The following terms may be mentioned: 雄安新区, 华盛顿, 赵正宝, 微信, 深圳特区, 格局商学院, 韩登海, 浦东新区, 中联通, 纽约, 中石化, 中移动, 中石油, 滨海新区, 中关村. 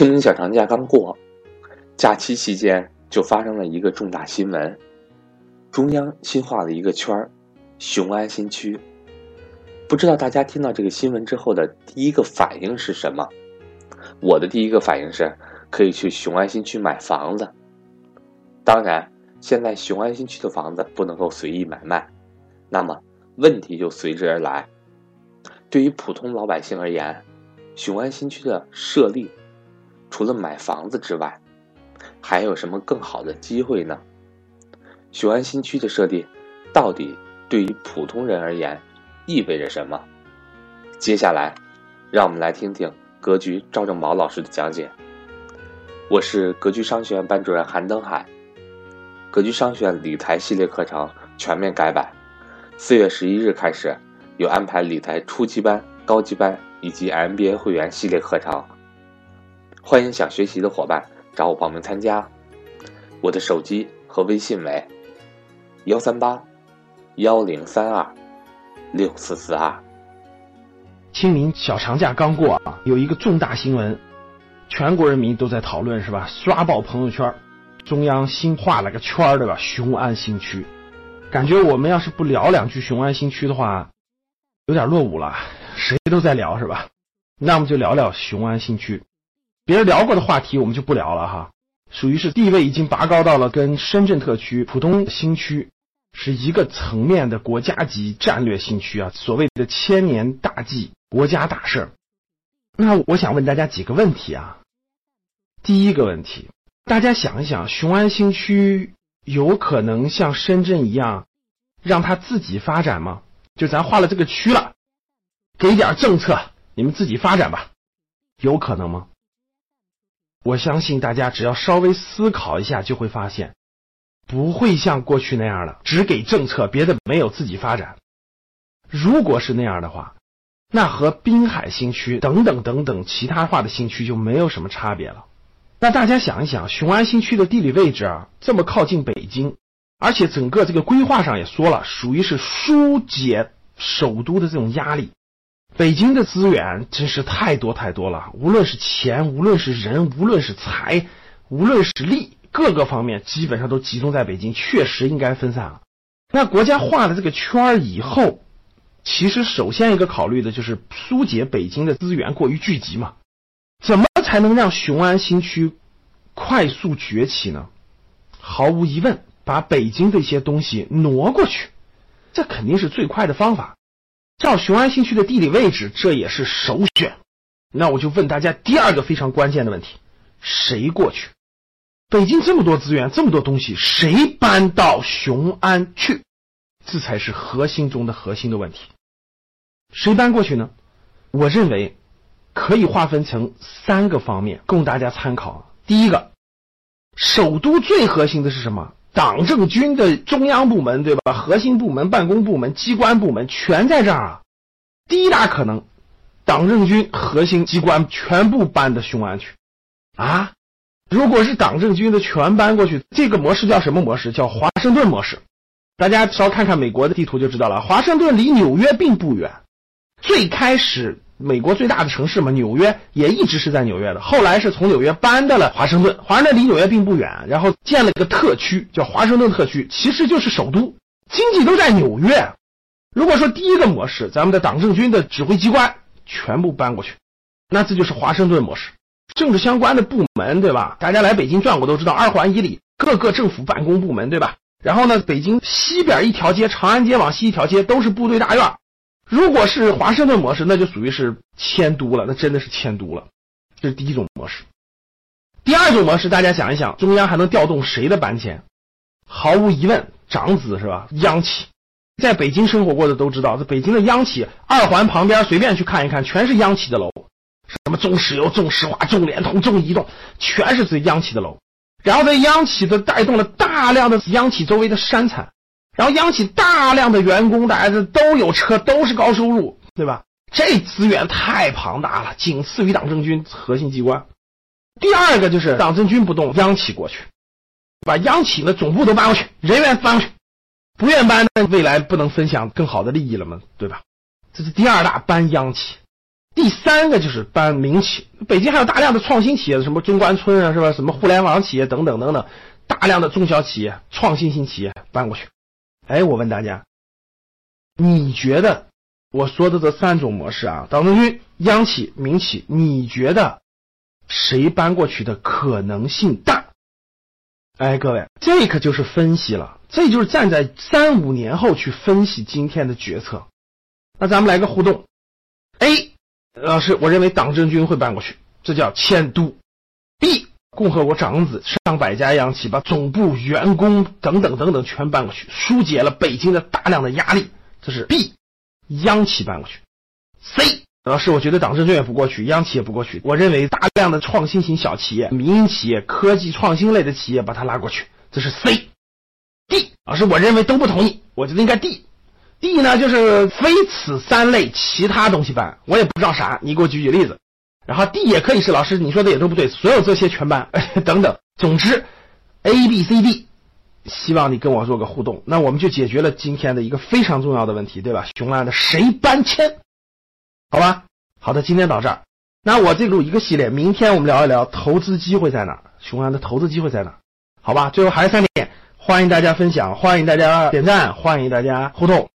清明小长假刚过，假期期间就发生了一个重大新闻，中央新画了一个圈儿，雄安新区。不知道大家听到这个新闻之后的第一个反应是什么？我的第一个反应是可以去雄安新区买房子。当然，现在雄安新区的房子不能够随意买卖，那么问题就随之而来。对于普通老百姓而言，雄安新区的设立，除了买房子之外，还有什么更好的机会呢？雄安新区的设立，到底对于普通人而言意味着什么？接下来，让我们来听听格局赵正宝老师的讲解。我是格局商学院班主任韩登海。格局商学院理财系列课程全面改版，4月11日开始有安排理财初级班、高级班以及 MBA 会员系列课程，欢迎想学习的伙伴找我报名参加。我的手机和微信为138-1032-6442。清明小长假刚过啊，有一个重大新闻，全国人民都在讨论是吧？刷爆朋友圈，中央新画了个圈对吧？雄安新区，感觉我们要是不聊两句雄安新区的话，有点落伍了，谁都在聊是吧？那我们就聊聊雄安新区，别人聊过的话题我们就不聊了哈，属于是地位已经拔高到了跟深圳特区、浦东新区是一个层面的国家级战略新区啊，所谓的千年大计、国家大事。那我想问大家几个问题啊。第一个问题，大家想一想，雄安新区有可能像深圳一样让它自己发展吗？就咱画了这个区了，给点政策你们自己发展吧，有可能吗？我相信大家只要稍微思考一下就会发现，不会像过去那样了，只给政策别的没有自己发展。如果是那样的话，那和滨海新区等等等等其他化的新区就没有什么差别了。那大家想一想，雄安新区的地理位置啊，这么靠近北京，而且整个这个规划上也说了，属于是疏解首都的这种压力。北京的资源真是太多太多了，无论是钱，无论是人，无论是财，无论是力，各个方面基本上都集中在北京，确实应该分散了。那国家画了这个圈以后，其实首先一个考虑的就是疏解北京的资源过于聚集嘛。怎么才能让雄安新区快速崛起呢？毫无疑问，把北京这些东西挪过去，这肯定是最快的方法。照雄安新区的地理位置，这也是首选。那我就问大家第二个非常关键的问题，谁过去？北京这么多资源，这么多东西，谁搬到雄安去？这才是核心中的核心的问题。谁搬过去呢？我认为可以划分成三个方面供大家参考。第一个，首都最核心的是什么？党政军的中央部门对吧？核心部门、办公部门、机关部门全在这儿啊。第一大可能，党政军核心机关全部搬到雄安去啊。如果是党政军的全搬过去，这个模式叫什么模式？叫华盛顿模式。大家稍看看美国的地图就知道了，华盛顿离纽约并不远，最开始美国最大的城市嘛，纽约也一直是在纽约的，后来是从纽约搬到了华盛顿，华盛顿离纽约并不远，然后建了一个特区叫华盛顿特区，其实就是首都，经济都在纽约。如果说第一个模式，咱们的党政军的指挥机关全部搬过去，那这就是华盛顿模式。政治相关的部门对吧？大家来北京转过都知道，二环以里各个政府办公部门对吧？然后呢，北京西边一条街，长安街往西一条街都是部队大院。如果是华盛顿模式，那就属于是迁都了，那真的是迁都了。这是第一种模式。第二种模式，大家想一想，中央还能调动谁的搬迁？毫无疑问，长子是吧？央企。在北京生活过的都知道，这北京的央企，二环旁边随便去看一看，全是央企的楼，什么中石油、中石化、中联通、中移动，全是这央企的楼。然后在央企的带动了大量的央企周围的山产。然后央企大量的员工，大家都有车，都是高收入对吧？这资源太庞大了，仅次于党政军核心机关。第二个就是党政军不动，央企过去，把央企的总部都搬过去，人员搬过去，不愿搬，那未来不能分享更好的利益了吗？对吧？这是第二大搬央企。第三个就是搬民企，北京还有大量的创新企业，什么中关村啊，是吧？什么互联网企业等等等等，大量的中小企业、创新型企业搬过去。哎，我问大家，你觉得我说的这三种模式啊，党政军、央企、民企，你觉得谁搬过去的可能性大？哎，各位，这个就是分析了，这就是站在3-5年后去分析今天的决策。那咱们来个互动 ，A。老师，我认为党政军会搬过去，这叫迁都。B， 共和国长子上100家央企把总部、员工等等等等全搬过去，疏解了北京的大量的压力，这是 B， 央企搬过去。C， 老师，我觉得党政军也不过去，央企也不过去，我认为大量的创新型小企业、民营企业、科技创新类的企业把它拉过去，这是 C。D， 老师，我认为都不同意，我觉得应该 D。D 呢，就是非此三类其他东西搬，我也不知道啥，你给我举举例子。然后 D 也可以是老师你说的也都不对，所有这些全搬、等等。总之 ABCD， 希望你跟我做个互动。那我们就解决了今天的一个非常重要的问题，对吧？雄安的谁搬迁，好吧。好的，今天到这儿。那我这录一个系列，明天我们聊一聊投资机会在哪，雄安的投资机会在哪，好吧。最后还是3点，欢迎大家分享，欢迎大家点赞，欢迎大家互动。